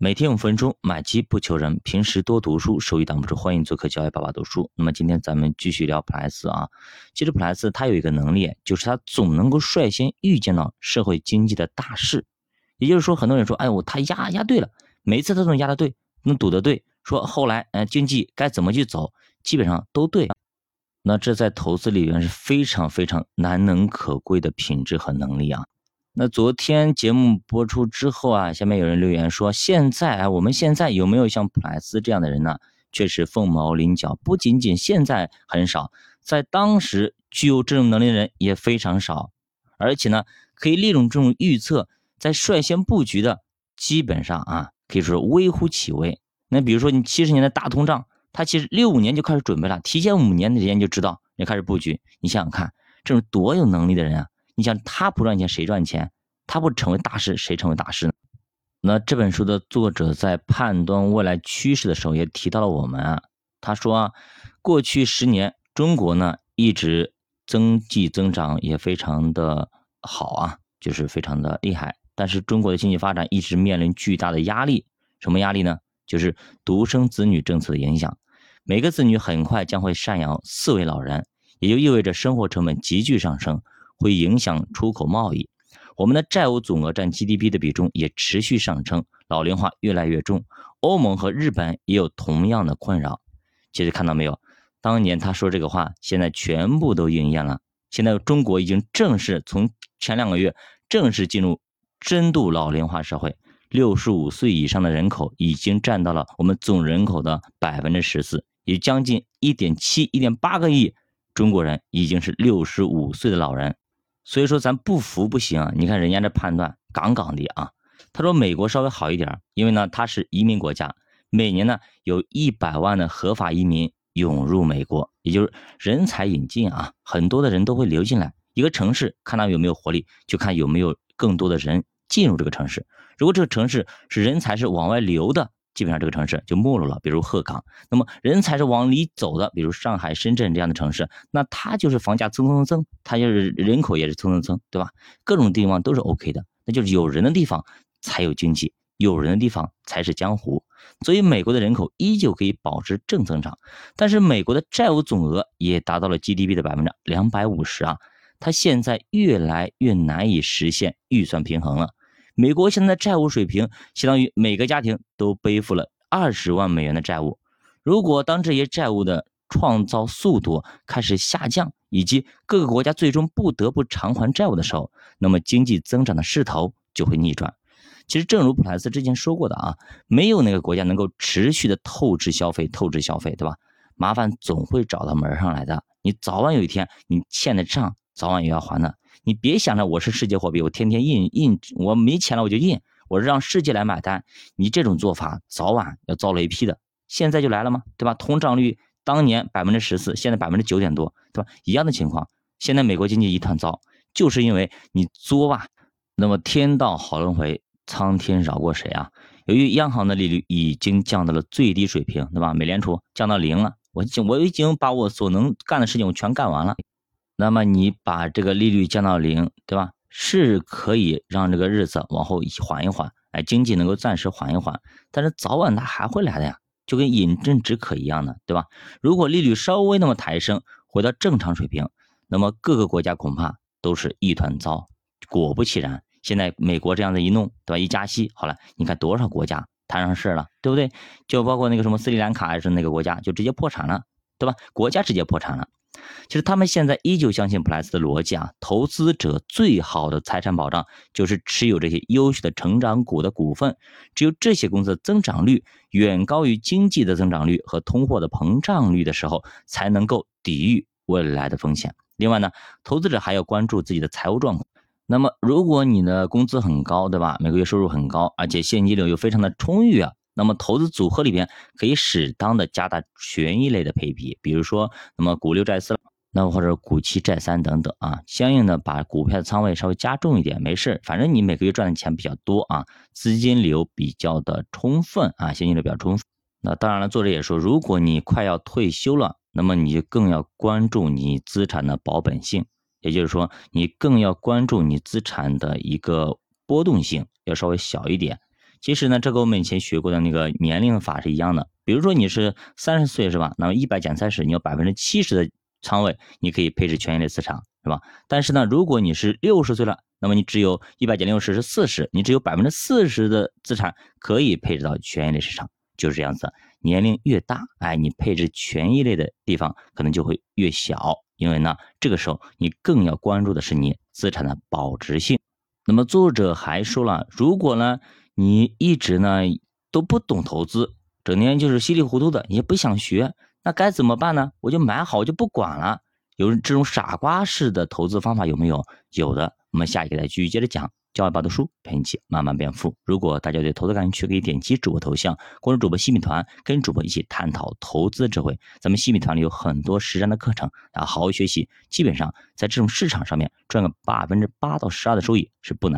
每天5分钟，买基不求人，平时多读书，收益挡不住。欢迎做客交易爸爸读书。那么今天咱们继续聊普莱斯啊。其实普莱斯他有一个能力，就是他总能够率先预见到社会经济的大势。也就是说，很多人说，哎，他压对了，每一次他都压得对，能赌得对，说后来经济该怎么去走，基本上都对。那这在投资里面是非常非常难能可贵的品质和能力啊。那昨天节目播出之后啊，下面有人留言说，我们现在有没有像普莱斯这样的人呢？确实凤毛麟角，不仅仅现在很少，在当时具有这种能力的人也非常少，而且呢，可以利用这种预测在率先布局的，基本上啊，可以说微乎其微。那比如说你70年的大通胀，他其实65年就开始准备了，提前5年的时间就知道，也开始布局。你想想看，这种多有能力的人啊！你想他不赚钱谁赚钱？他不成为大师谁成为大师呢？那这本书的作者在判断未来趋势的时候也提到了我们啊，他说啊，过去10年中国呢一直经济增长也非常的好啊，就是非常的厉害，但是中国的经济发展一直面临巨大的压力。什么压力呢？就是独生子女政策的影响，每个子女很快将会赡养4位老人，也就意味着生活成本急剧上升，会影响出口贸易，我们的债务总额占 GDP 的比重也持续上升，老龄化越来越重，欧盟和日本也有同样的困扰。其实看到没有，当年他说这个话现在全部都应验了。现在中国已经正式从前2个月正式进入深度老龄化社会，65岁以上的人口已经占到了我们总人口的 14%， 也将近 1.7-1.8 个亿中国人已经是65岁的老人。所以说咱不服不行啊，你看人家这判断杠杠的啊。他说美国稍微好一点，因为呢它是移民国家，每年呢有100万的合法移民涌入美国，也就是人才引进啊，很多的人都会流进来。一个城市看它有没有活力，就看有没有更多的人进入这个城市。如果这个城市是人才是往外流的，基本上这个城市就没落了，比如鹤岗。那么人才是往里走的，比如上海、深圳这样的城市，那它就是房价蹭，它就是人口也是蹭，对吧？各种地方都是 OK 的，那就是有人的地方才有经济，有人的地方才是江湖。所以美国的人口依旧可以保持正增长，但是美国的债务总额也达到了 GDP 的 250% 啊，它现在越来越难以实现预算平衡了。美国现在的债务水平相当于每个家庭都背负了20万美元的债务。如果当这些债务的创造速度开始下降，以及各个国家最终不得不偿还债务的时候，那么经济增长的势头就会逆转。其实正如普莱斯之前说过的啊，没有哪个国家能够持续的透支消费，对吧？麻烦总会找到门上来的，你早晚有一天你欠的账早晚也要还的。你别想着我是世界货币，我天天印，我没钱了我就印，我让世界来买单。你这种做法早晚要遭雷劈的，现在就来了吗？对吧？通胀率当年 14%， 现在 9.多%，对吧？一样的情况，现在美国经济一团糟，就是因为你作吧。那么天道好轮回，苍天饶过谁啊？由于央行的利率已经降到了最低水平，对吧？美联储降到0了，我已经把我所能干的事情我全干完了。那么你把这个利率降到0，对吧？是可以让这个日子往后缓一缓，哎，经济能够暂时缓一缓，但是早晚它还会来的呀，就跟饮鸩止渴一样的，对吧？如果利率稍微那么抬升，回到正常水平，那么各个国家恐怕都是一团糟。果不其然，现在美国这样子一弄，对吧？一加息，好了，你看多少国家摊上事了，对不对？就包括那个什么斯里兰卡还是那个国家，就直接破产了，对吧？国家直接破产了。其实他们现在依旧相信普莱斯的逻辑啊，投资者最好的财产保障就是持有这些优秀的成长股的股份，只有这些公司的增长率远高于经济的增长率和通货的膨胀率的时候，才能够抵御未来的风险。另外呢，投资者还要关注自己的财务状况。那么如果你的工资很高，对吧？每个月收入很高，而且现金流又非常的充裕啊，那么投资组合里边可以适当的加大权益类的配比，比如说那么股6债4，那么或者股7债3等等啊，相应的把股票的仓位稍微加重一点，没事，反正你每个月赚的钱比较多啊，资金流比较的充分啊，现金流比较充分。那当然了，作者也说，如果你快要退休了，那么你就更要关注你资产的保本性，也就是说你更要关注你资产的一个波动性，要稍微小一点。其实呢，这跟我们以前学过的那个年龄法是一样的。比如说你是30岁是吧？那么100减30，你有70%的仓位，你可以配置权益类资产是吧？但是呢，如果你是60岁了，那么你只有100减60是40，你只有40%的资产可以配置到权益类市场，就是这样子。年龄越大，哎，你配置权益类的地方可能就会越小，因为呢，这个时候你更要关注的是你资产的保值性。那么作者还说了，如果呢你一直呢都不懂投资，整天就是稀里糊涂的，也不想学，那该怎么办呢？我就买好就不管了。有这种傻瓜式的投资方法有没有？有的，我们下一个再继续接着讲。教外包读书，陪你一起慢慢变富。如果大家对投资感兴趣，可以点击主播头像，关注主播新米团，跟主播一起探讨投资智慧。咱们新米团里有很多实战的课程，大家好好学习，基本上在这种市场上面赚个8%到12%的收益是不难。